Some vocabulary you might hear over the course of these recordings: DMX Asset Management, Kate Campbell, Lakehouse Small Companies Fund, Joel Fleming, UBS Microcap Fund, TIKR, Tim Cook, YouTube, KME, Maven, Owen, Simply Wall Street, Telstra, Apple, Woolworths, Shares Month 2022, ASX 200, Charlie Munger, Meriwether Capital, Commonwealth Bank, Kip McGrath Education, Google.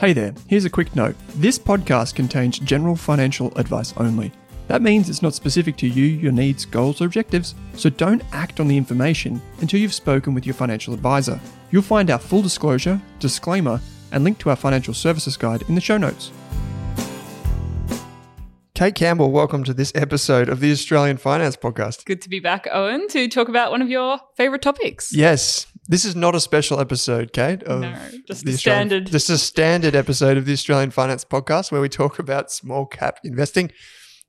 Hey there, here's a quick note. This podcast contains general financial advice only. That means it's not specific to you, your needs, goals, or objectives, so don't act on the information until you've spoken with your financial advisor. You'll find our full disclosure, disclaimer, and link to our financial services guide in the show notes. Kate Campbell, welcome to this episode of the Australian Finance Podcast. Good to be back, Owen, to talk about one of your favourite topics. Yes. This is not a special episode, Kate. Just a standard episode of the Australian Finance Podcast where we talk about small cap investing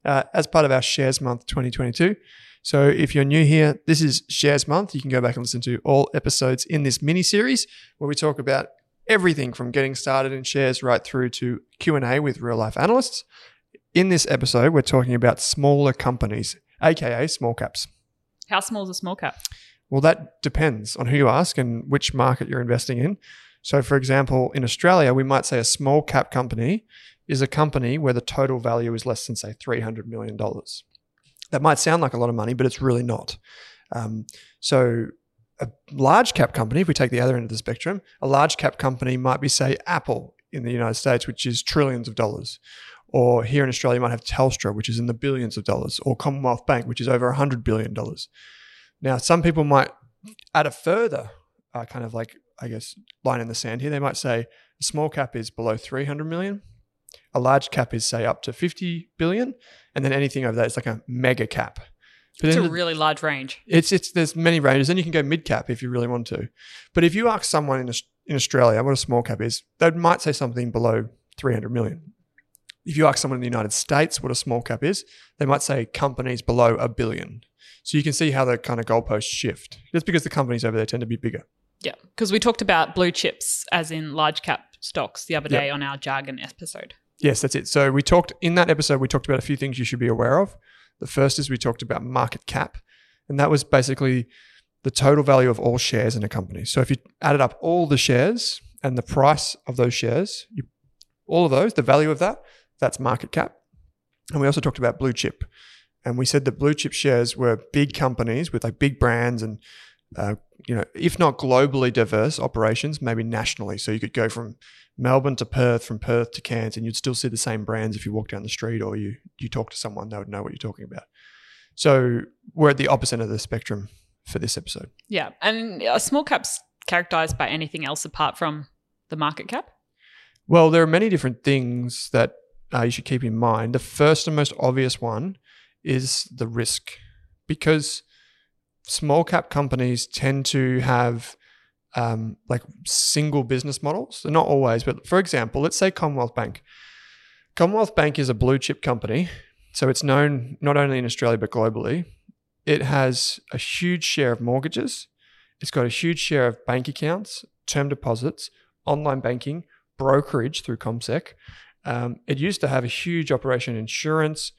as part of our Shares Month 2022. So if you're new here, this is Shares Month. You can go back and listen to all episodes in this mini-series where we talk about everything from getting started in shares right through to Q&A with real-life analysts. In this episode, we're talking about smaller companies, aka small caps. How small is a small cap? Well, that depends on who you ask and which market you're investing in. So, for example, in Australia, we might say a small cap company is a company where the total value is less than, say, $300 million. That might sound like a lot of money, but it's really not. So, a large cap company, if we take the other end of the spectrum, a large cap company might be, say, Apple in the United States, which is trillions of dollars. Or here in Australia, you might have Telstra, which is in the billions of dollars, or Commonwealth Bank, which is over $100 billion. Now, some people might add a further line in the sand here. They might say a small cap is below 300 million. A large cap is, say, up to 50 billion. And then anything over that is like a mega cap. But it's a really large range. There's many ranges. And you can go mid cap if you really want to. But if you ask someone in Australia what a small cap is, they might say something below 300 million. If you ask someone in the United States what a small cap is, they might say companies below a billion. So you can see how the kind of goalposts shift. That's because the companies over there tend to be bigger. Yeah, because we talked about blue chips as in large cap stocks the other day on our jargon episode. Yes, that's it. So in that episode, we talked about a few things you should be aware of. The first is we talked about market cap, and that was basically the total value of all shares in a company. So if you added up all the shares and the price of those shares, the value of that, that's market cap. And we also talked about blue chip. And we said that blue chip shares were big companies with like big brands and, if not globally diverse operations, maybe nationally. So you could go from Melbourne to Perth, from Perth to Cairns, and you'd still see the same brands if you walk down the street or you talk to someone, they would know what you're talking about. So we're at the opposite end of the spectrum for this episode. Yeah. And are small caps characterized by anything else apart from the market cap? Well, there are many different things that you should keep in mind. The first and most obvious one is the risk, because small cap companies tend to have single business models. They're not always, but for example, let's say Commonwealth Bank. Commonwealth Bank is a blue chip company, so it's known not only in Australia but globally. It has a huge share of mortgages. It's got a huge share of bank accounts, term deposits, online banking, brokerage through ComSec. It used to have a huge operation in insurance,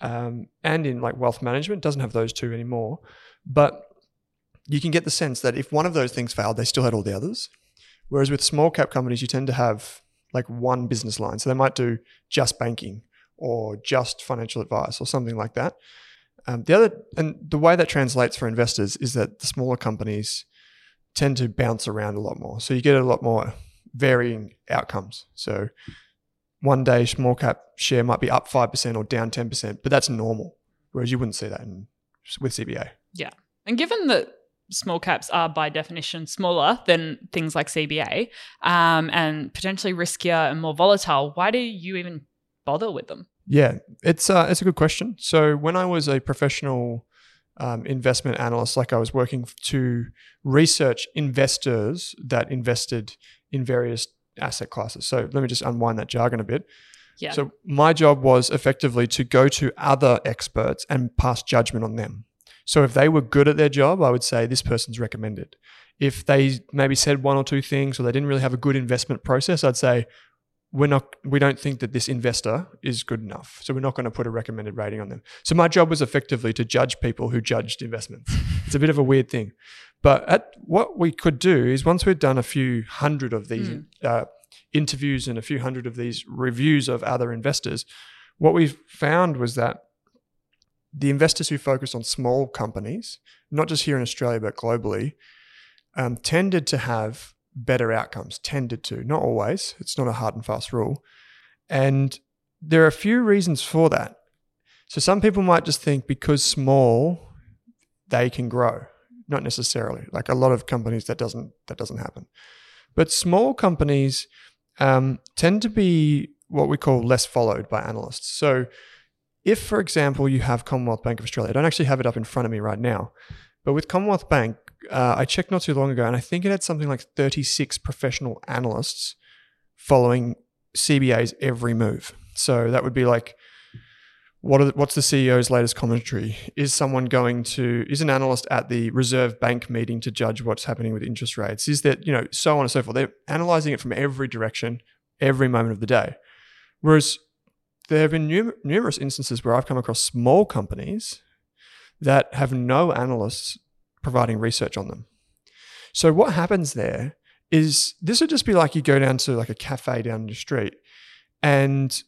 and in like wealth management. Doesn't have those two anymore, but you can get the sense that if one of those things failed, they still had all the others. Whereas with small cap companies, you tend to have like one business line. So they might do just banking or just financial advice or something like that. The way that translates for investors is that the smaller companies tend to bounce around a lot more. So you get a lot more varying outcomes. So one day small cap share might be up 5% or down 10%, but that's normal. Whereas you wouldn't see that with CBA. Yeah. And given that small caps are by definition smaller than things like CBA and potentially riskier and more volatile, why do you even bother with them? Yeah, it's a good question. So when I was a professional investment analyst, like I was working to research investors that invested in various asset classes. So let me just unwind that jargon a bit. Yeah. So my job was effectively to go to other experts and pass judgment on them. So if they were good at their job, I would say this person's recommended. If they maybe said one or two things or they didn't really have a good investment process, I'd say, we don't think that this investor is good enough. So we're not going to put a recommended rating on them. So my job was effectively to judge people who judged investments. It's a bit of a weird thing. But what we could do is once we'd done a few hundred of these interviews and a few hundred of these reviews of other investors, what we found was that the investors who focused on small companies, not just here in Australia but globally, tended to have better outcomes, not always. It's not a hard and fast rule. And there are a few reasons for that. So some people might just think because small, they can grow. Not necessarily. Like a lot of companies, that doesn't happen. But small companies tend to be what we call less followed by analysts. So if, for example, you have Commonwealth Bank of Australia, I don't actually have it up in front of me right now, but with Commonwealth Bank, I checked not too long ago, and I think it had something like 36 professional analysts following CBA's every move. So that would be like, what's the CEO's latest commentary? Is an analyst at the Reserve Bank meeting to judge what's happening with interest rates? Is that, so on and so forth. They're analysing it from every direction, every moment of the day. Whereas there have been numerous instances where I've come across small companies that have no analysts providing research on them. So what happens there is this would just be like you go down to like a cafe down the street and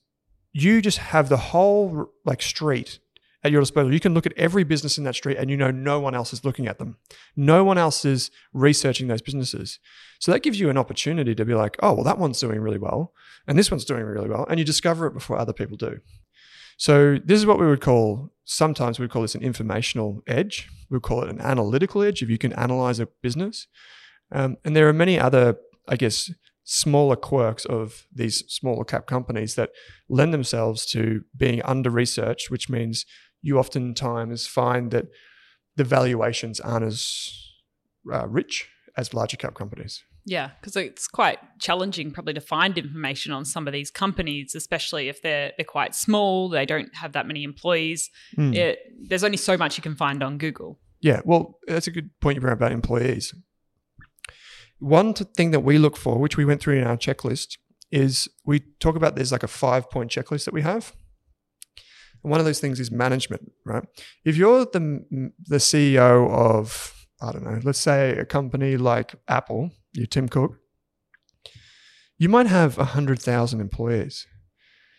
you just have the whole like street at your disposal. You can look at every business in that street and no one else is looking at them. No one else is researching those businesses. So that gives you an opportunity to be like, oh, well, that one's doing really well and this one's doing really well, and you discover it before other people do. So this is what we would call, sometimes we call this an informational edge. We call it an analytical edge if you can analyze a business. And there are many other, I guess, smaller quirks of these smaller cap companies that lend themselves to being under-researched, which means you oftentimes find that the valuations aren't as rich as larger cap companies. Yeah, because it's quite challenging probably to find information on some of these companies, especially if they're quite small, they don't have that many employees. Mm. There's only so much you can find on Google. Yeah, well, that's a good point you bring up about employees. One thing that we look for, which we went through in our checklist, is we talk about there's like a 5-point checklist that we have. And one of those things is management, right? If you're the CEO of, I don't know, let's say a company like Apple, you're Tim Cook, you might have 100,000 employees.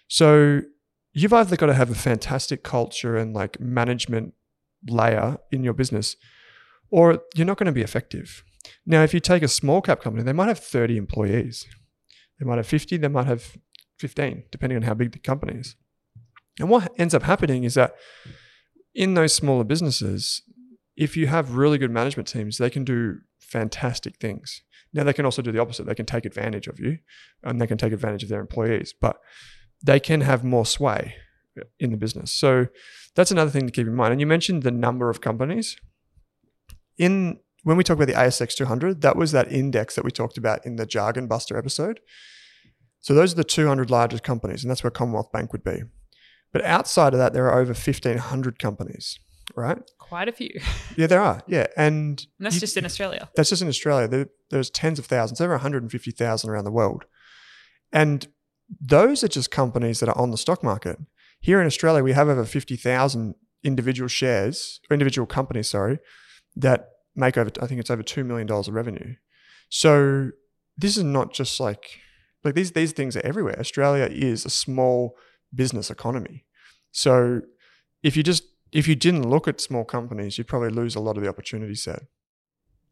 So you've either got to have a fantastic culture and like management layer in your business, or you're not going to be effective. Now, if you take a small cap company, they might have 30 employees. They might have 50, they might have 15, depending on how big the company is. And what ends up happening is that in those smaller businesses, if you have really good management teams, they can do fantastic things. Now, they can also do the opposite. They can take advantage of you and they can take advantage of their employees, but they can have more sway in the business. So that's another thing to keep in mind. And you mentioned the number of companies. When we talk about the ASX 200, that was that index that we talked about in the Jargon Buster episode. So those are the 200 largest companies, and that's where Commonwealth Bank would be. But outside of that, there are over 1,500 companies. Right? Quite a few. Yeah, there are. Yeah. And that's just in Australia. That's just in Australia. There's tens of thousands, over 150,000 around the world. And those are just companies that are on the stock market. Here in Australia, we have over 50,000 individual companies, that make over, I think it's over $2 million of revenue. So this is not just like Like these things are everywhere. Australia is a small business economy. So if you didn't look at small companies, you'd probably lose a lot of the opportunity set.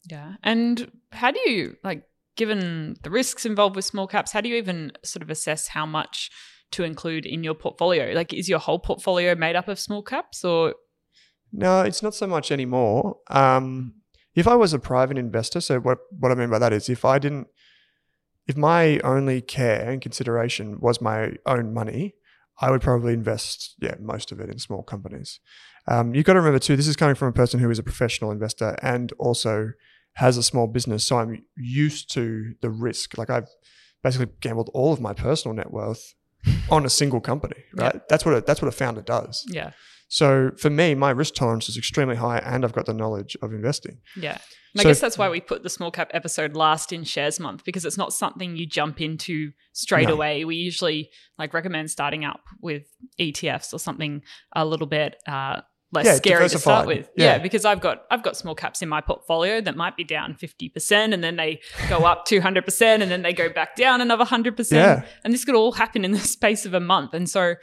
Yeah. And how do you, like, given the risks involved with small caps, how do you even sort of assess how much to include in your portfolio? Like, is your whole portfolio made up of small caps or? No, it's not so much anymore. If I was a private investor, so what I mean by that is if my only care and consideration was my own money, I would probably invest, most of it in small companies. You've got to remember too, this is coming from a person who is a professional investor and also has a small business. So I'm used to the risk. Like, I've basically gambled all of my personal net worth on a single company, right? Yeah. That's what a founder does. Yeah. So for me, my risk tolerance is extremely high and I've got the knowledge of investing. Yeah. And so, I guess that's why we put the small cap episode last in Shares Month, because it's not something you jump into straight away. We usually recommend starting up with ETFs or something a little bit less scary to start with. Yeah. Because I've got small caps in my portfolio that might be down 50% and then they go up 200% and then they go back down another 100%. Yeah. And this could all happen in the space of a month. And so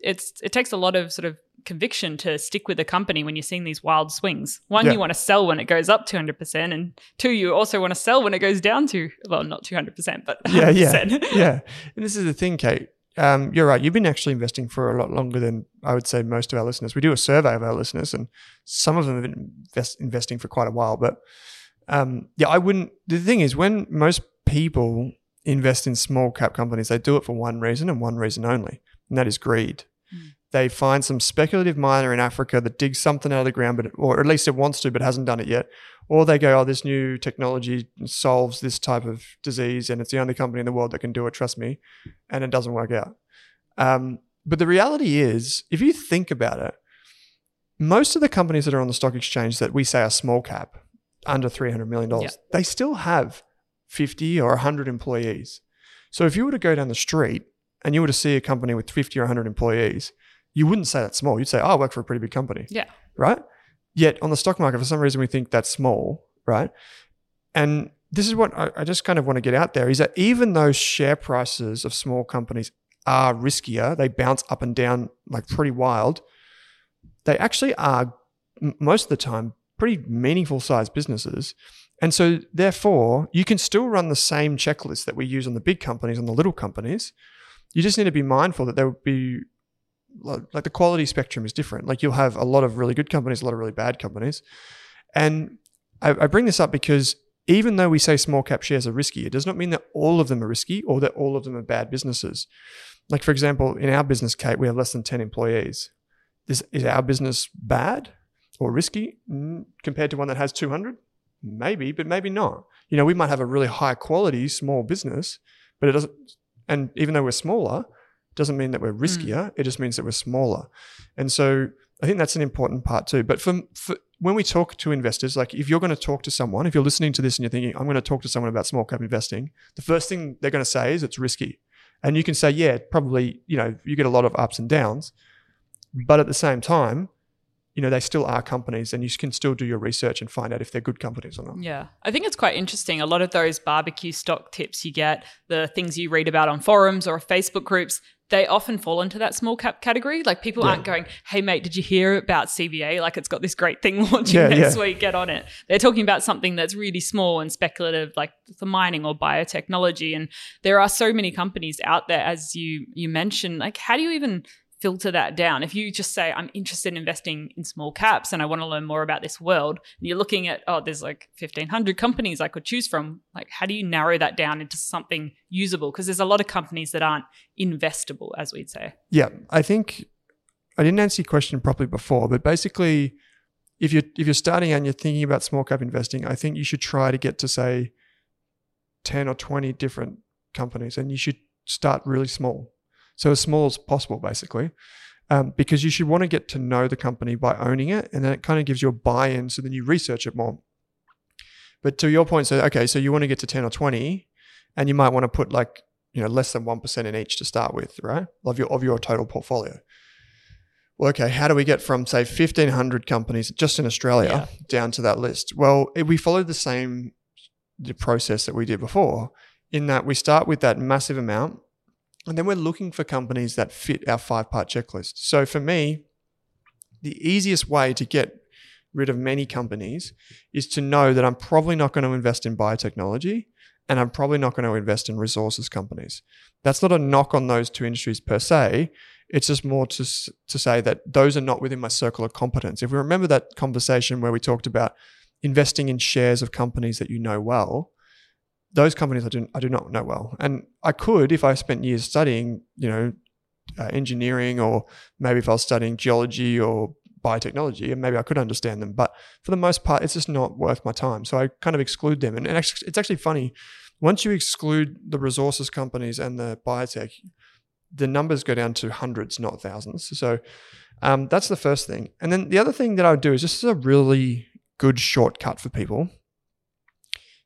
it takes a lot of sort of conviction to stick with a company when you're seeing these wild swings. One, you want to sell when it goes up 200%, and two, you also want to sell when it goes down to, well, not 200%, but 100%. Yeah. And this is the thing, Kate. You're right. You've been actually investing for a lot longer than I would say most of our listeners. We do a survey of our listeners, and some of them have been investing for quite a while. But I wouldn't. The thing is, when most people invest in small cap companies, they do it for one reason and one reason only, and that is greed. Mm. They find some speculative miner in Africa that digs something out of the ground, or at least it wants to but hasn't done it yet. Or they go, oh, this new technology solves this type of disease and it's the only company in the world that can do it, trust me, and it doesn't work out. But the reality is, if you think about it, most of the companies that are on the stock exchange that we say are small cap, under $300 million, they still have 50 or 100 employees. So if you were to go down the street and you were to see a company with 50 or 100 employees, you wouldn't say that's small. You'd say, I work for a pretty big company. Yeah. Right? Yet on the stock market, for some reason, we think that's small, right? And this is what I just kind of want to get out there, is that even though share prices of small companies are riskier, they bounce up and down like pretty wild, they actually are most of the time pretty meaningful sized businesses. And so therefore, you can still run the same checklist that we use on the big companies, on the little companies. You just need to be mindful that there would be, like, the quality spectrum is different. Like, you'll have a lot of really good companies, a lot of really bad companies. And I bring this up because even though we say small cap shares are risky, it does not mean that all of them are risky or that all of them are bad businesses. Like, for example, in our business, Kate, we have less than 10 employees. Is our business bad or risky compared to one that has 200? Maybe, but maybe not. You know, we might have a really high quality small business, but it doesn't, and even though we're smaller, doesn't mean that we're riskier. It just means that we're smaller. And so I think that's an important part too. But for when we talk to investors, like, if you're going to talk to someone, if you're listening to this and you're thinking, I'm going to talk to someone about small cap investing, the first thing they're going to say is it's risky. And you can say, yeah, probably, you know, you get a lot of ups and downs. But at the same time, you know, they still are companies and you can still do your research and find out if they're good companies or not. Yeah. I think it's quite interesting. A lot of those barbecue stock tips you get, the things you read about on forums or Facebook groups, they often fall into that small cap category. Like, people aren't going, hey, mate, did you hear about CBA? Like, it's got this great thing launching next week, get on it. They're talking about something that's really small and speculative, like the mining or biotechnology. And there are so many companies out there, as you mentioned. Like, how do you even filter that down? If you just say, I'm interested in investing in small caps and I want to learn more about this world, and you're looking at, oh, there's like 1,500 companies I could choose from, like, how do you narrow that down into something usable? Because there's a lot of companies that aren't investable, as we'd say. Yeah. I think I didn't answer your question properly before, but basically, if you're starting out and you're thinking about small cap investing, I think you should try to get to, say, 10 or 20 different companies, and you should start really small. So as small as possible, basically, because you should want to get to know the company by owning it, and then it kind of gives you a buy-in, so then you research it more. But to your point, so you want to get to 10 or 20, and you might want to put, like, you know, less than 1% in each to start with, right, of your total portfolio. Well, okay, how do we get from, say, 1,500 companies just in Australia down to that list? Well, we followed the process that we did before, in that we start with that massive amount and then we're looking for companies that fit our five-part checklist. So for me, the easiest way to get rid of many companies is to know that I'm probably not going to invest in biotechnology and I'm probably not going to invest in resources companies. That's not a knock on those two industries per se. It's just more to say that those are not within my circle of competence. If we remember that conversation where we talked about investing in shares of companies that you know well, those companies I do not know well. And I could, if I spent years studying, engineering, or maybe if I was studying geology or biotechnology, and maybe I could understand them. But for the most part, it's just not worth my time. So I kind of exclude them. And actually, it's actually funny. Once you exclude the resources companies and the biotech, the numbers go down to hundreds, not thousands. So that's the first thing. And then the other thing that I would do is, this is a really good shortcut for people,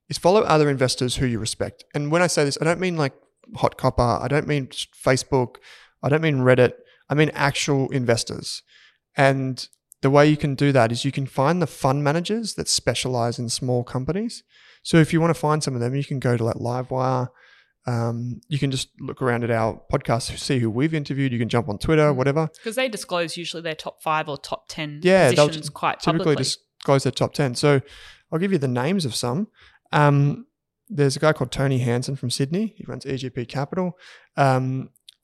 is follow other investors who you respect. And when I say this, I don't mean like Hot Copper. I don't mean Facebook. I don't mean Reddit. I mean actual investors. And the way you can do that is you can find the fund managers that specialize in small companies. So if you want to find some of them, you can go to like Livewire. You can just look around at our podcast, see who we've interviewed. You can jump on Twitter, whatever. Because they disclose usually their top 5 or top 10 positions quite publicly. Typically disclose their top 10. So I'll give you the names of some. There's a guy called Tony Hansen from Sydney. He runs EGP Capital.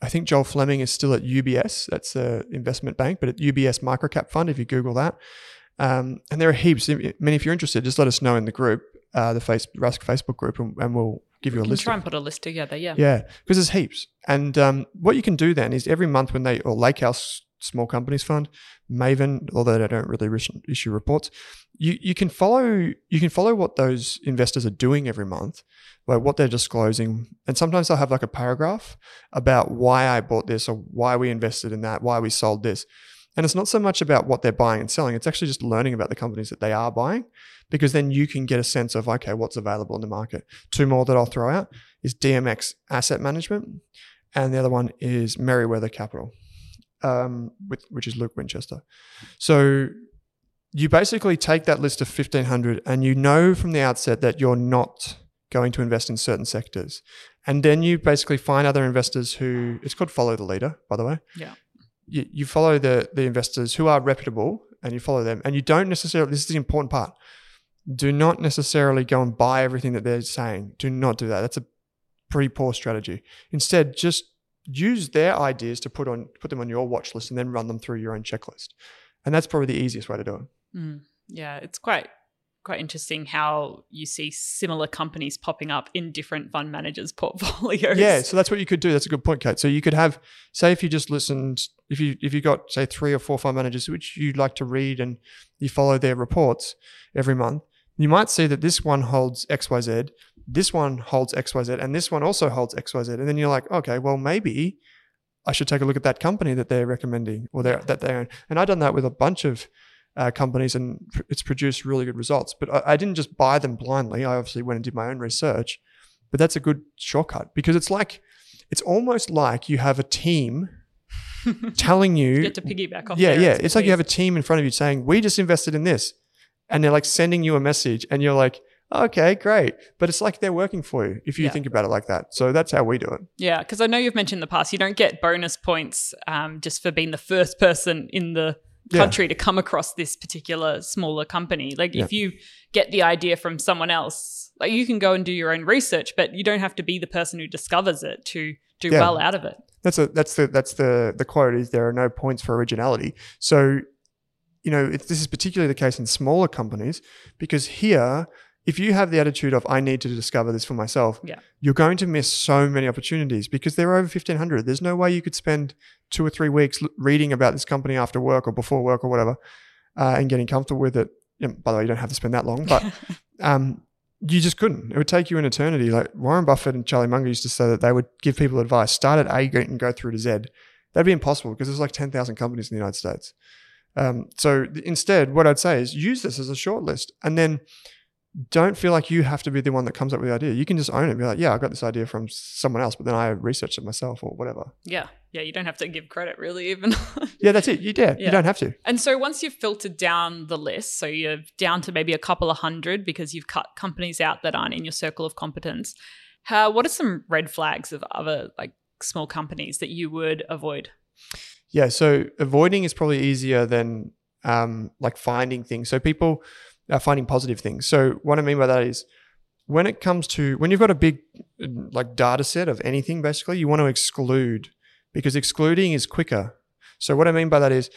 I think Joel Fleming is still at UBS. That's the investment bank, but at UBS Microcap Fund, if you Google that. And there are heaps. I mean, if you're interested, just let us know in the group, the Rask Facebook group, and we'll give you a list. Try and put a list together, yeah. Yeah, because there's heaps. And what you can do then is every month or Lakehouse Small Companies Fund, Maven, although they don't really issue reports, you can follow what those investors are doing every month, by what they're disclosing. And sometimes they'll have like a paragraph about why I bought this or why we invested in that, why we sold this. And it's not so much about what they're buying and selling. It's actually just learning about the companies that they are buying, because then you can get a sense of, okay, what's available in the market. 2 more that I'll throw out is DMX Asset Management, and the other one is Meriwether Capital, which is Luke Winchester. So you basically take that list of 1,500 and you know from the outset that you're not going to invest in certain sectors. And then you basically find other investors who, it's called follow the leader, by the way. Yeah. You follow the investors who are reputable, and you follow them. And you don't necessarily, this is the important part, do not necessarily go and buy everything that they're saying. Do not do that. That's a pretty poor strategy. Instead, just use their ideas to put them on your watch list and then run them through your own checklist. And that's probably the easiest way to do it. Yeah, it's quite interesting how you see similar companies popping up in different fund managers' portfolios. Yeah, so that's what you could do. That's a good point, Kate. So you could have, say if you just listened, if you got, say, 3 or 4 fund managers which you'd like to read and you follow their reports every month, you might see that this one holds XYZ, this one holds XYZ, and this one also holds XYZ. And then you're like, okay, well, maybe I should take a look at that company that they're recommending or that they own. And I've done that with a bunch of companies, and it's produced really good results. But I didn't just buy them blindly. I obviously went and did my own research, but that's a good shortcut, because it's almost like you have a team telling you. You get to piggyback off. Yeah, yeah. It's like you have a team in front of you saying, we just invested in this. And they're like sending you a message and you're like, okay, great. But it's like they're working for you if you think about it like that. So that's how we do it. Yeah, because I know you've mentioned in the past, you don't get bonus points just for being the first person in the country to come across this particular smaller company. Like if you get the idea from someone else, like you can go and do your own research, but you don't have to be the person who discovers it to do well out of it. That's the quote is, there are no points for originality. So, this is particularly the case in smaller companies, because here, if you have the attitude of, I need to discover this for myself, you're going to miss so many opportunities, because there are over 1,500. There's no way you could spend 2 or 3 weeks reading about this company after work or before work or whatever and getting comfortable with it. By the way, you don't have to spend that long, but you just couldn't. It would take you an eternity. Like Warren Buffett and Charlie Munger used to say that they would give people advice, start at A and go through to Z. That'd be impossible, because there's like 10,000 companies in the United States. Instead, what I'd say is use this as a short list, and then don't feel like you have to be the one that comes up with the idea. You can just own it and be like, yeah, I got this idea from someone else, but then I researched it myself or whatever. Yeah. Yeah. You don't have to give credit really even. Yeah, that's it. You don't have to. And so once you've filtered down the list, so you're down to maybe a couple of hundred because you've cut companies out that aren't in your circle of competence, What are some red flags of other like small companies that you would avoid? Yeah, so avoiding is probably easier than like finding things. So people are finding positive things. So what I mean by that is when it comes to, when you've got a big like data set of anything, basically, you want to exclude because excluding is quicker. So what I mean by that is,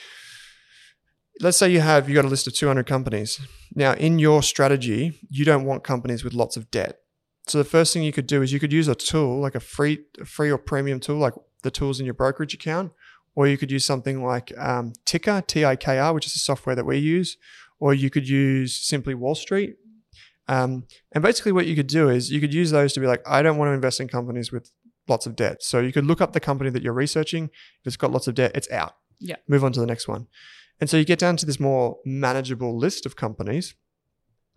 let's say you got a list of 200 companies. Now, in your strategy, you don't want companies with lots of debt. So the first thing you could do is you could use a tool, like a free or premium tool, like the tools in your brokerage account, or you could use something like TIKR, T-I-K-R, which is the software that we use, or you could use Simply Wall Street. And basically what you could do is you could use those to be like, I don't want to invest in companies with lots of debt. So you could look up the company that you're researching. If it's got lots of debt, it's out. Yeah. Move on to the next one. And so you get down to this more manageable list of companies.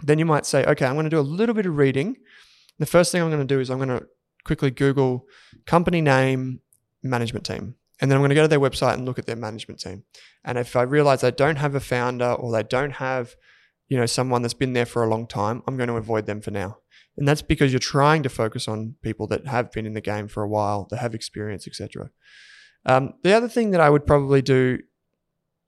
Then you might say, okay, I'm going to do a little bit of reading. The first thing I'm going to do is I'm going to quickly Google company name, management team. And then I'm going to go to their website and look at their management team. And if I realize they don't have a founder or they don't have, someone that's been there for a long time, I'm going to avoid them for now. And that's because you're trying to focus on people that have been in the game for a while, that have experience, etc. The other thing that I would probably do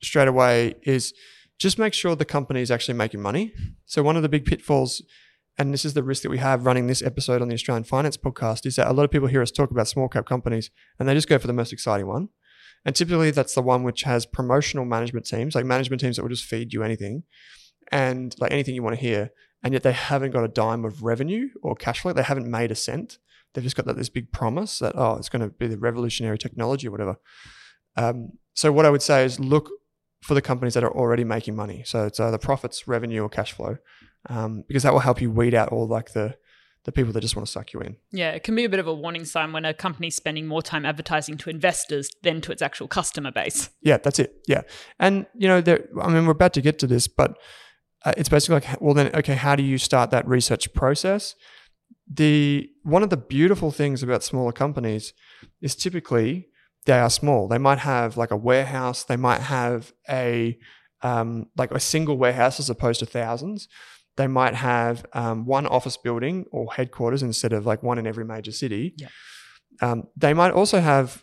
straight away is just make sure the company is actually making money. So one of the big pitfalls, and this is the risk that we have running this episode on the Australian Finance Podcast, is that a lot of people hear us talk about small cap companies and they just go for the most exciting one. And typically that's the one which has promotional management teams, like management teams that will just feed you anything and like anything you want to hear. And yet they haven't got a dime of revenue or cash flow. They haven't made a cent. They've just got this big promise that, oh, it's going to be the revolutionary technology or whatever. So what I would say is look for the companies that are already making money. So it's either profits, revenue, or cash flow, because that will help you weed out all like the people that just want to suck you in. Yeah, it can be a bit of a warning sign when a company's spending more time advertising to investors than to its actual customer base. Yeah, that's it. Yeah. And, we're about to get to this, but it's basically like, well then, okay, how do you start that research process? One of the beautiful things about smaller companies is typically they are small. They might have like a warehouse. They might have a single warehouse as opposed to thousands. They might have one office building or headquarters instead of like one in every major city. Yeah. They might also have,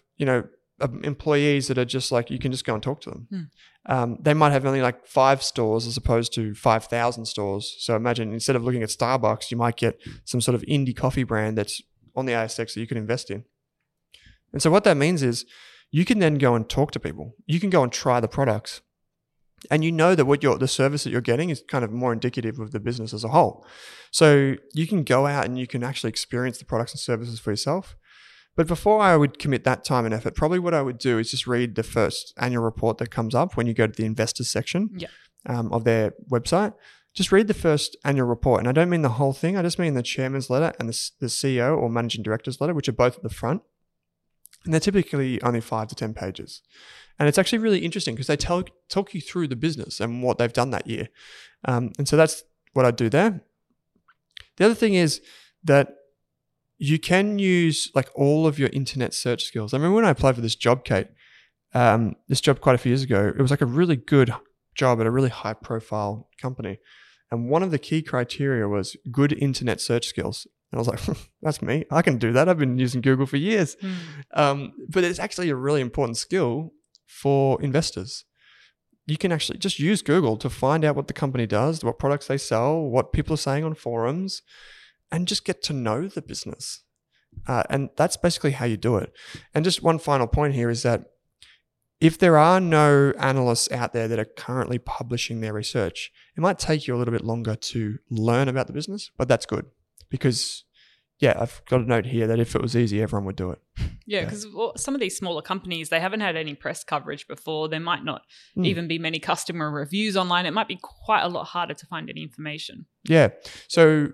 employees that are just like, you can just go and talk to them. Mm. They might have only like 5 stores as opposed to 5,000 stores. So imagine instead of looking at Starbucks, you might get some sort of indie coffee brand that's on the ASX that you can invest in. And so what that means is you can then go and talk to people. You can go and try the products. And you know that the service that you're getting is kind of more indicative of the business as a whole. So you can go out and you can actually experience the products and services for yourself. But before I would commit that time and effort, probably what I would do is just read the first annual report that comes up when you go to the investors section of their website. Just read the first annual report. And I don't mean the whole thing. I just mean the chairman's letter and the CEO or managing director's letter, which are both at the front. And they're typically only 5 to 10 pages. And it's actually really interesting because they talk you through the business and what they've done that year. And so that's what I do there. The other thing is that you can use like all of your internet search skills. I remember when I applied for this job, Kate, this job quite a few years ago, it was like a really good job at a really high profile company. And one of the key criteria was good internet search skills. And I was like, that's me. I can do that. I've been using Google for years. Mm. But it's actually a really important skill for investors. You can actually just use Google to find out what the company does, what products they sell, what people are saying on forums, and just get to know the business. And that's basically how you do it. And just one final point here is that if there are no analysts out there that are currently publishing their research, it might take you a little bit longer to learn about the business, but that's good because, I've got a note here that if it was easy, everyone would do it. Yeah, because some of these smaller companies, they haven't had any press coverage before. There might not even be many customer reviews online. It might be quite a lot harder to find any information. Yeah, so...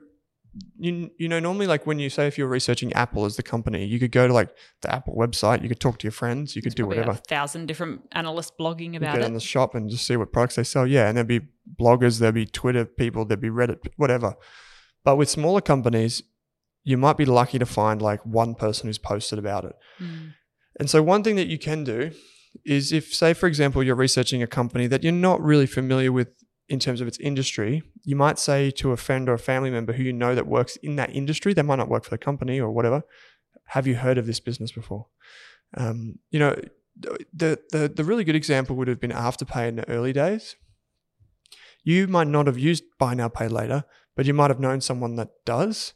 normally like when you say if you're researching Apple as the company, you could go to like the Apple website, you could talk to your friends, you could do whatever. 1,000 different analysts blogging about it. Get in the shop and just see what products they sell. Yeah, and there'd be bloggers, there'd be Twitter people, there'd be Reddit, whatever. But with smaller companies, you might be lucky to find like one person who's posted about it. Mm. And so one thing that you can do is if, say for example, you're researching a company that you're not really familiar with in terms of its industry, you might say to a friend or a family member who you know that works in that industry, they might not work for the company or whatever, have you heard of this business before? You know, the really good example would have been Afterpay in the early days. You might not have used buy now, pay later, but you might have known someone that does,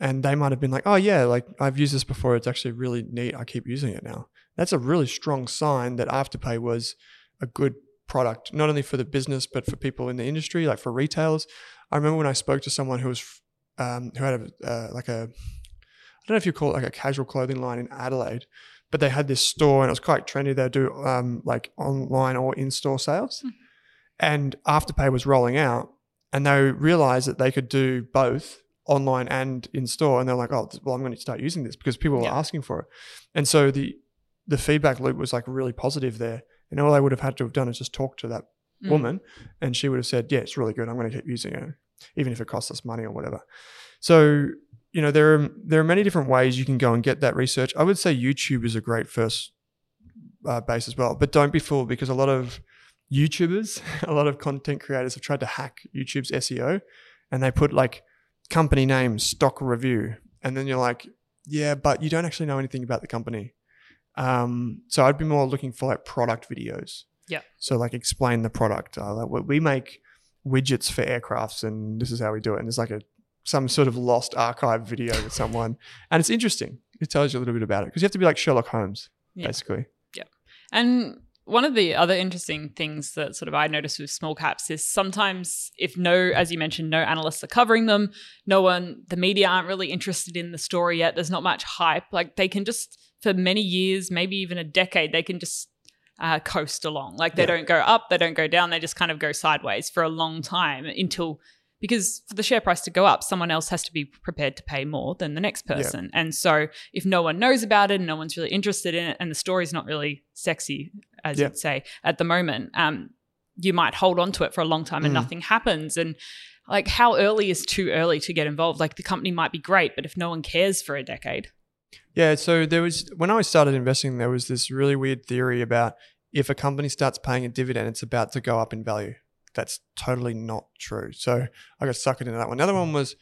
and they might have been like, oh yeah, like I've used this before. It's actually really neat. I keep using it now. That's a really strong sign that Afterpay was a good product, not only for the business, but for people in the industry, like for retailers. I remember when I spoke to someone who was, who had a, like a, I don't know if you call it like a casual clothing line in Adelaide, but they had this store and it was quite trendy. They do like online or in-store sales. Mm-hmm. And Afterpay was rolling out and they realized that they could do both online and in-store. And they're like, oh, well, I'm going to start using this because people were asking for it. And so the feedback loop was like really positive there. And all I would have had to have done is just talk to that woman and she would have said, yeah, it's really good. I'm going to keep using it, even if it costs us money or whatever. So, you know, there are many different ways you can go and get that research. I would say YouTube is a great first base as well, but don't be fooled because a lot of YouTubers, a lot of content creators have tried to hack YouTube's SEO and they put like company name, stock review. And then you're like, yeah, but you don't actually know anything about the company. So I'd be more looking for like product videos. Yeah. So like explain the product. Like we make widgets for aircrafts and this is how we do it. And there's like some sort of lost archive video with someone and it's interesting. It tells you a little bit about it because you have to be like Sherlock Holmes basically. Yeah. And one of the other interesting things that sort of I noticed with small caps is sometimes if as you mentioned, no analysts are covering them, the media aren't really interested in the story yet. There's not much hype. Like they can just, for many years, maybe even a decade, they can just coast along. Like they don't go up, they don't go down. They just kind of go sideways for a long time because for the share price to go up, someone else has to be prepared to pay more than the next person. Yeah. And so if no one knows about it and no one's really interested in it and the story's not really sexy, as you'd say, at the moment, you might hold on to it for a long time and nothing happens. And like how early is too early to get involved? Like the company might be great, but if no one cares for a decade. Yeah. So when I started investing, there was this really weird theory about if a company starts paying a dividend, it's about to go up in value. That's totally not true. So I got suckered into that one. Another one was,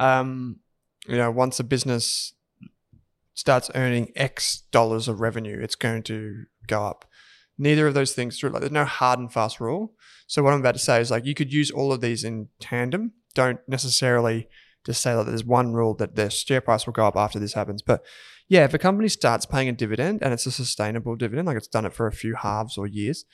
you know, once a business starts earning X dollars of revenue, it's going to go up. Neither of those things true. Like there's no hard and fast rule. So what I'm about to say is like you could use all of these in tandem. Don't necessarily just say that there's one rule that their share price will go up after this happens. But yeah, if a company starts paying a dividend and it's a sustainable dividend, like it's done it for a few halves or years,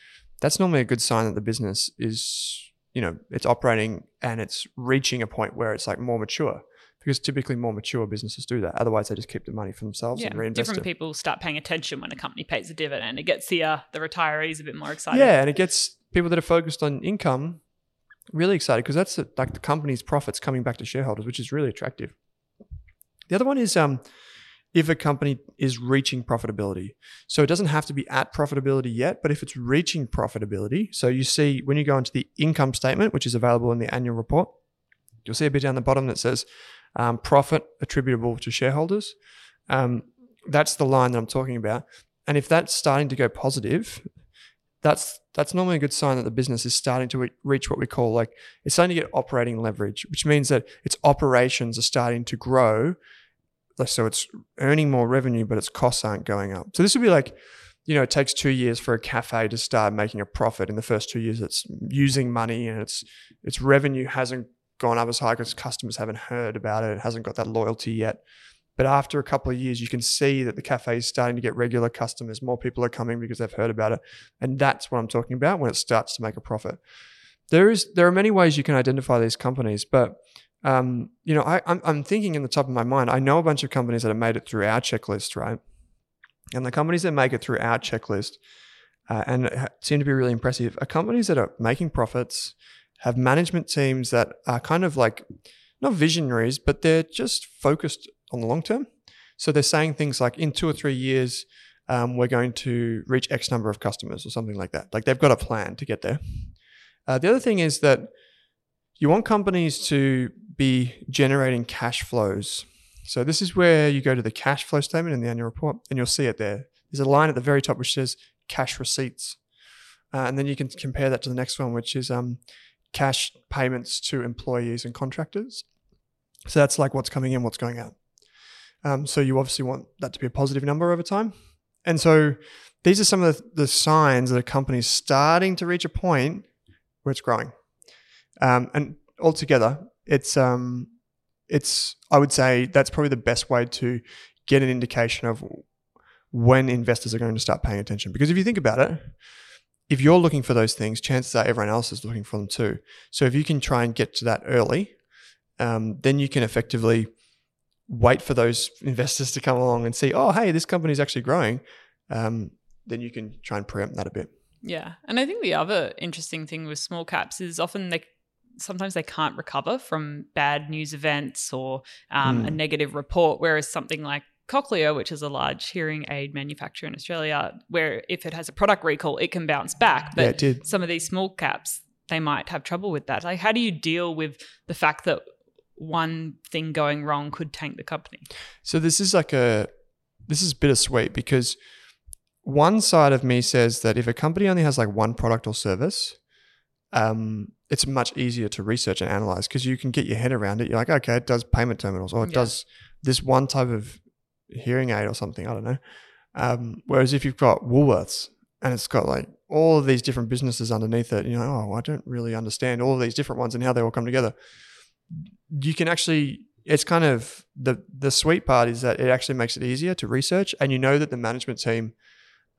that's normally a good sign that the business is, you know, it's operating and it's reaching a point where it's like more mature, because typically more mature businesses do that. Otherwise, they just keep the money for themselves and reinvest it. Different people start paying attention when a company pays a dividend. It gets the retirees a bit more excited. Yeah, and it gets people that are focused on income really excited because that's like the company's profits coming back to shareholders, which is really attractive. The other one is if a company is reaching profitability. So it doesn't have to be at profitability yet, but if it's reaching profitability, so you see when you go into the income statement, which is available in the annual report, you'll see a bit down the bottom that says profit attributable to shareholders. That's the line that I'm talking about. And if that's starting to go positive, that's normally a good sign that the business is starting to reach what we call like, it's starting to get operating leverage, which means that its operations are starting to grow. So it's earning more revenue, but its costs aren't going up. So this would be like, you know, it takes 2 years for a cafe to start making a profit. In the first 2 years, it's using money and its revenue hasn't gone up as high because customers haven't heard about it. It hasn't got that loyalty yet. But after a couple of years, you can see that the cafe is starting to get regular customers. More people are coming because they've heard about it. And that's what I'm talking about when it starts to make a profit. There are many ways you can identify these companies, but you know, I'm thinking in the top of my mind, I know a bunch of companies that have made it through our checklist, right? And the companies that make it through our checklist and seem to be really impressive are companies that are making profits, have management teams that are kind of like, not visionaries, but they're just focused on the long term. So they're saying things like, in 2 or 3 years, we're going to reach X number of customers or something like that. Like they've got a plan to get there. The other thing is that you want companies to be generating cash flows. So this is where you go to the cash flow statement in the annual report and you'll see it there. There's a line at the very top which says cash receipts. And then you can compare that to the next one, which is cash payments to employees and contractors. So that's like what's coming in, what's going out. So you obviously want that to be a positive number over time. And so these are some of the signs that a company's starting to reach a point where it's growing. And altogether, it's I would say that's probably the best way to get an indication of when investors are going to start paying attention. Because if you think about it, if you're looking for those things, chances are everyone else is looking for them too. So if you can try and get to that early, then you can effectively wait for those investors to come along and see, oh, hey, this company is actually growing. Then you can try and preempt that a bit. Yeah. And I think the other interesting thing with small caps is often sometimes they can't recover from bad news events or a negative report, whereas something like Cochlear, which is a large hearing aid manufacturer in Australia, where if it has a product recall, it can bounce back. But yeah, some of these small caps, they might have trouble with that. Like, how do you deal with the fact that one thing going wrong could tank the company? So this is bittersweet, because one side of me says that if a company only has like one product or service, it's much easier to research and analyze because you can get your head around it. You're like, okay, it does payment terminals, or it does this one type of hearing aid or something, I don't know. Whereas if you've got Woolworths and it's got like all of these different businesses underneath it, you know, oh, I don't really understand all of these different ones and how they all come together. You can actually, it's kind of the sweet part is that it actually makes it easier to research, and you know that the management team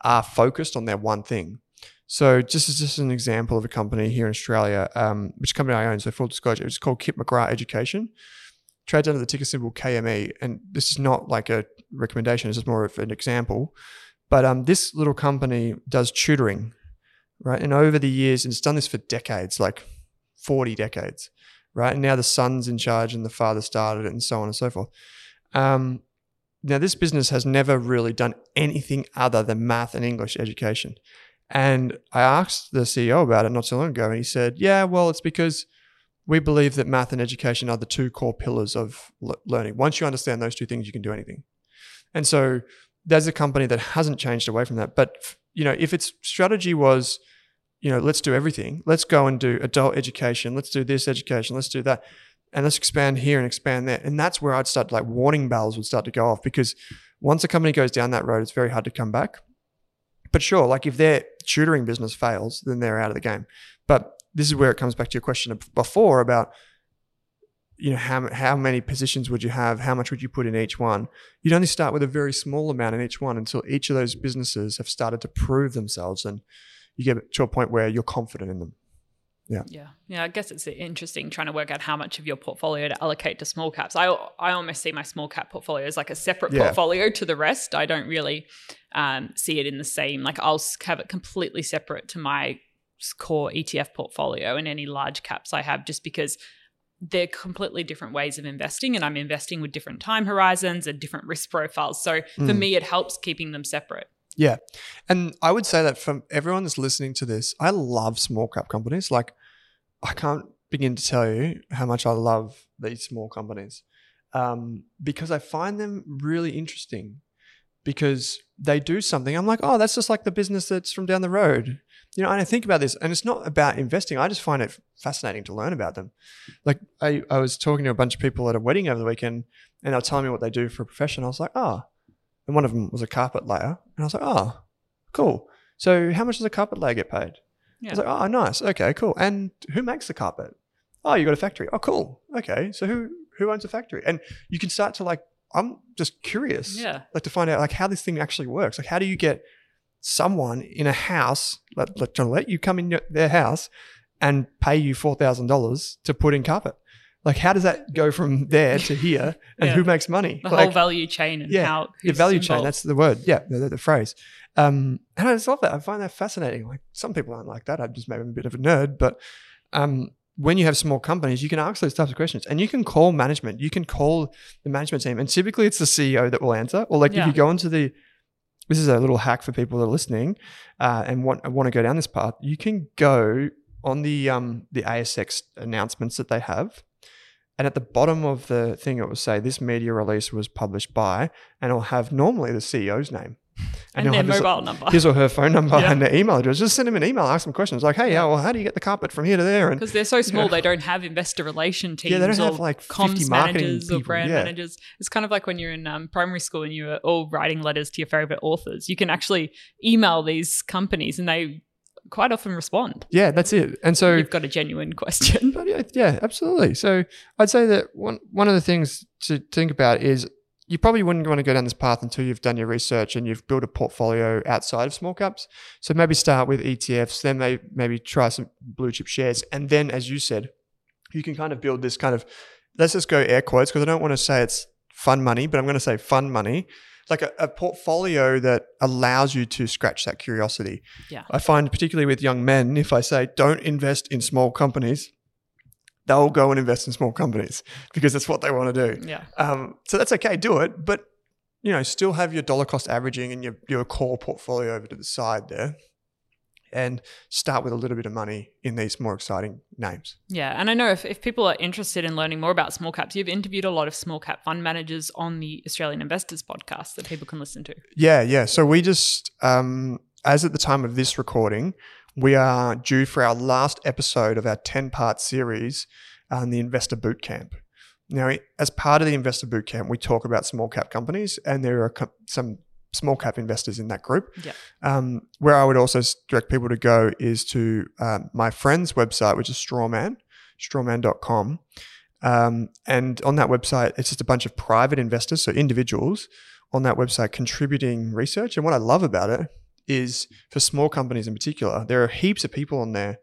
are focused on their one thing. So just as an example of a company here in Australia, which company I own, so full disclosure, it's called Kip McGrath Education. Trades under the ticker symbol KME, and this is not like a recommendation, it's just more of an example. But this little company does tutoring, right? And over the years, and it's done this for decades, like 40 decades, right? And now the son's in charge and the father started it and so on and so forth. Now this business has never really done anything other than math and English education. And I asked the CEO about it not so long ago, and he said, yeah, well, it's because we believe that math and education are the two core pillars of learning. Once you understand those two things, you can do anything. And so there's a company that hasn't changed away from that. But, you know, if its strategy was, you know, let's do everything, let's go and do adult education, let's do this education, let's do that, and let's expand here and expand there. And that's where I'd start, like warning bells would start to go off, because once a company goes down that road, it's very hard to come back. But sure, like if their tutoring business fails, then they're out of the game. But this is where it comes back to your question before about, you know, how many positions would you have? How much would you put in each one? You'd only start with a very small amount in each one until each of those businesses have started to prove themselves and you get to a point where you're confident in them. Yeah. Yeah. Yeah. I guess it's interesting trying to work out how much of your portfolio to allocate to small caps. I almost see my small cap portfolio as like a separate portfolio to the rest. I don't really see it in the same, like I'll have it completely separate to my core ETF portfolio and any large caps I have, just because they're completely different ways of investing and I'm investing with different time horizons and different risk profiles. So for me, it helps keeping them separate. Yeah. And I would say that from everyone that's listening to this, I love small cap companies. Like I can't begin to tell you how much I love these small companies because I find them really interesting because they do something. I'm like, oh, that's just like the business that's from down the road. You know, and I think about this and it's not about investing. I just find it fascinating to learn about them. Like I was talking to a bunch of people at a wedding over the weekend and they were telling me what they do for a profession. I was like, oh. And one of them was a carpet layer. And I was like, oh, cool. So how much does a carpet layer get paid? Yeah. I was like, oh, nice. Okay, cool. And who makes the carpet? Oh, you got a factory. Oh, cool. Okay. So who owns the factory? And you can start to like, I'm just curious like to find out like how this thing actually works. Like how do you get someone in a house, let you come in their house and pay you $4,000 to put in carpet? Like, how does that go from there to here and who makes money? The whole value chain and how – the value chain, that's the word. Yeah, the phrase. And I just love that. I find that fascinating. Like, some people aren't like that. I'm just maybe a bit of a nerd. But when you have small companies, you can ask those types of questions and you can call management. You can call the management team and typically it's the CEO that will answer, or like if you go into the – this is a little hack for people that are listening and want to go down this path. You can go on the ASX announcements that they have. And at the bottom of the thing, it will say, this media release was published by, and it'll have normally the CEO's name. And their mobile number. His or her phone number and their email address. Just send them an email, ask them questions like, hey, well, how do you get the carpet from here to there? Because they're so small, they don't have investor relation teams. Yeah, they don't have like 50 marketing people. Or brand managers. It's kind of like when you're in primary school and you're all writing letters to your favorite authors. You can actually email these companies and they quite often respond. Yeah, that's it. And so you've got a genuine question. But yeah, absolutely. So I'd say that one of the things to think about is, you probably wouldn't want to go down this path until you've done your research and you've built a portfolio outside of small caps. So maybe start with ETFs, then maybe try some blue chip shares. And then, as you said, you can kind of build this kind of, let's just go air quotes because I don't want to say it's fun money, but I'm going to say fun money. Like a portfolio that allows you to scratch that curiosity. Yeah. I find particularly with young men, if I say don't invest in small companies, they'll go and invest in small companies because that's what they want to do. Yeah. So that's okay, do it, but still have your dollar cost averaging and your core portfolio over to the side there and start with a little bit of money in these more exciting names. Yeah, and I know if people are interested in learning more about small caps, you've interviewed a lot of small cap fund managers on the Australian Investors Podcast that people can listen to. Yeah. So we just, as at the time of this recording, we are due for our last episode of our 10-part series on the Investor Bootcamp. Now, as part of the Investor Bootcamp, we talk about small cap companies, and there are some small cap investors in that group. Yeah. Where I would also direct people to go is to my friend's website, which is strawman.com. And on that website, it's just a bunch of private investors, so individuals on that website contributing research. And what I love about it is for small companies in particular, there are heaps of people on there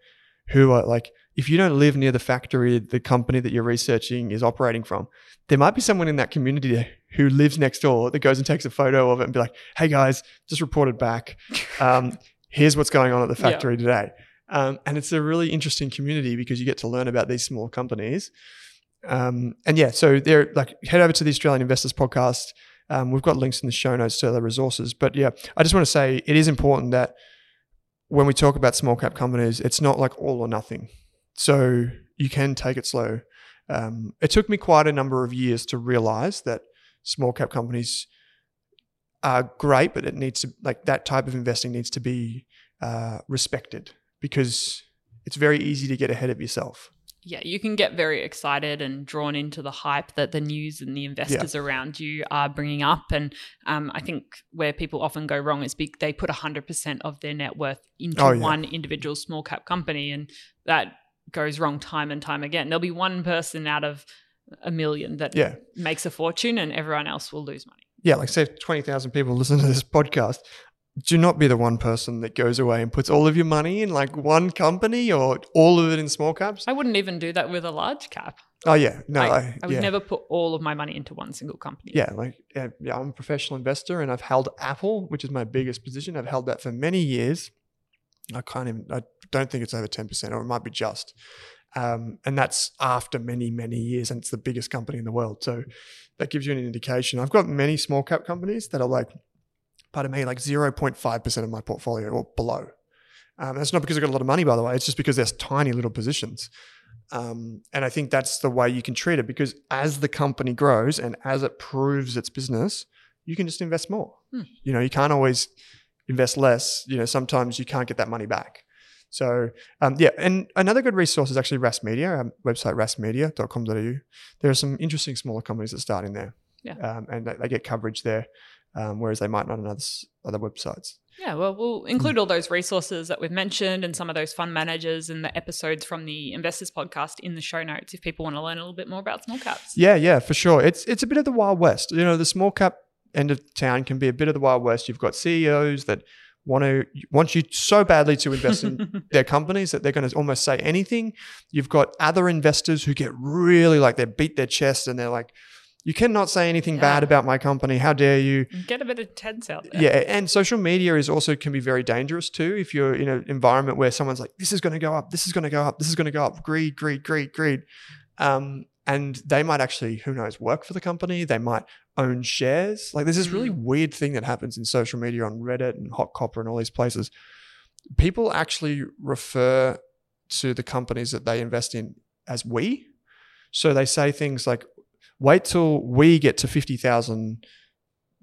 who are like, if you don't live near the factory the company that you're researching is operating from, there might be someone in that community who lives next door that goes and takes a photo of it and be like, hey guys, just reported back. Here's what's going on at the factory today. And it's a really interesting community because you get to learn about these small companies. So they're like, head over to the Australian Investors Podcast. We've got links in the show notes to other resources. But I just want to say it is important that when we talk about small cap companies, it's not like all or nothing. So you can take it slow. It took me quite a number of years to realize that small cap companies are great, but it needs to, like, that type of investing needs to be respected because it's very easy to get ahead of yourself. Yeah, you can get very excited and drawn into the hype that the news and the investors around you are bringing up. And I think where people often go wrong is they put 100% of their net worth into one individual small cap company, and that goes wrong time and time again. There'll be one person out of a million that makes a fortune and everyone else will lose money. Yeah, like say 20,000 people listen to this podcast. Do not be the one person that goes away and puts all of your money in like one company or all of it in small caps. I wouldn't even do that with a large cap. Oh, yeah. No, I would never put all of my money into one single company. Yeah, I'm a professional investor and I've held Apple, which is my biggest position. I've held that for many years. I don't think it's over 10% or it might be just. And that's after many, many years and it's the biggest company in the world. So that gives you an indication. I've got many small cap companies that are like, pardon me, like 0.5% of my portfolio or below. That's not because I've got a lot of money, by the way. It's just because there's tiny little positions. And I think that's the way you can treat it because as the company grows and as it proves its business, you can just invest more. You can't always invest less. Sometimes you can't get that money back. So, and another good resource is actually Rask Media, our website, raskmedia.com.au. There are some interesting smaller companies that start in there. Yeah. And they get coverage there. Whereas they might not on other websites. Yeah, well, we'll include all those resources that we've mentioned and some of those fund managers and the episodes from the Investors Podcast in the show notes if people want to learn a little bit more about small caps. Yeah, for sure. It's a bit of the Wild West. The small cap end of town can be a bit of the Wild West. You've got CEOs that want you so badly to invest in their companies that they're going to almost say anything. You've got other investors who get really like they beat their chest and they're like, you cannot say anything bad about my company. How dare you? Get a bit of tense out there. Yeah, and social media can be very dangerous too if you're in an environment where someone's like, this is going to go up, this is going to go up, this is going to go up, greed. And they might actually, who knows, work for the company. They might own shares. Like there's this really weird thing that happens in social media on Reddit and Hot Copper and all these places. People actually refer to the companies that they invest in as we. So they say things like, wait till we get to 50,000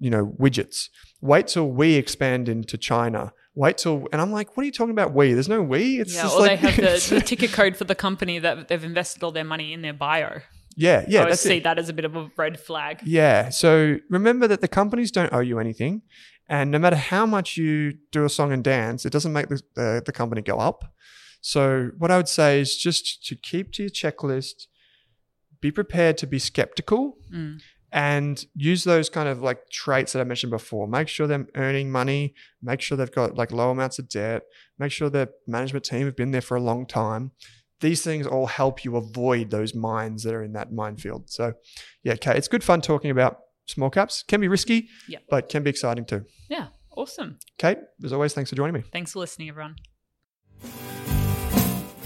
widgets. Wait till we expand into China. And I'm like, what are you talking about? We? There's no we. It's just like they have the ticker code for the company that they've invested all their money in their bio. Yeah. I always see that as a bit of a red flag. Yeah. So remember that the companies don't owe you anything. And no matter how much you do a song and dance, it doesn't make the company go up. So what I would say is just to keep to your checklist, be prepared to be skeptical, and use those kind of like traits that I mentioned before. Make sure they're earning money. Make sure they've got like low amounts of debt. Make sure their management team have been there for a long time. These things all help you avoid those mines that are in that minefield. So yeah, Kate, it's good fun talking about small caps. Can be risky, but can be exciting too. Yeah, awesome. Kate, as always, thanks for joining me. Thanks for listening, everyone.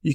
You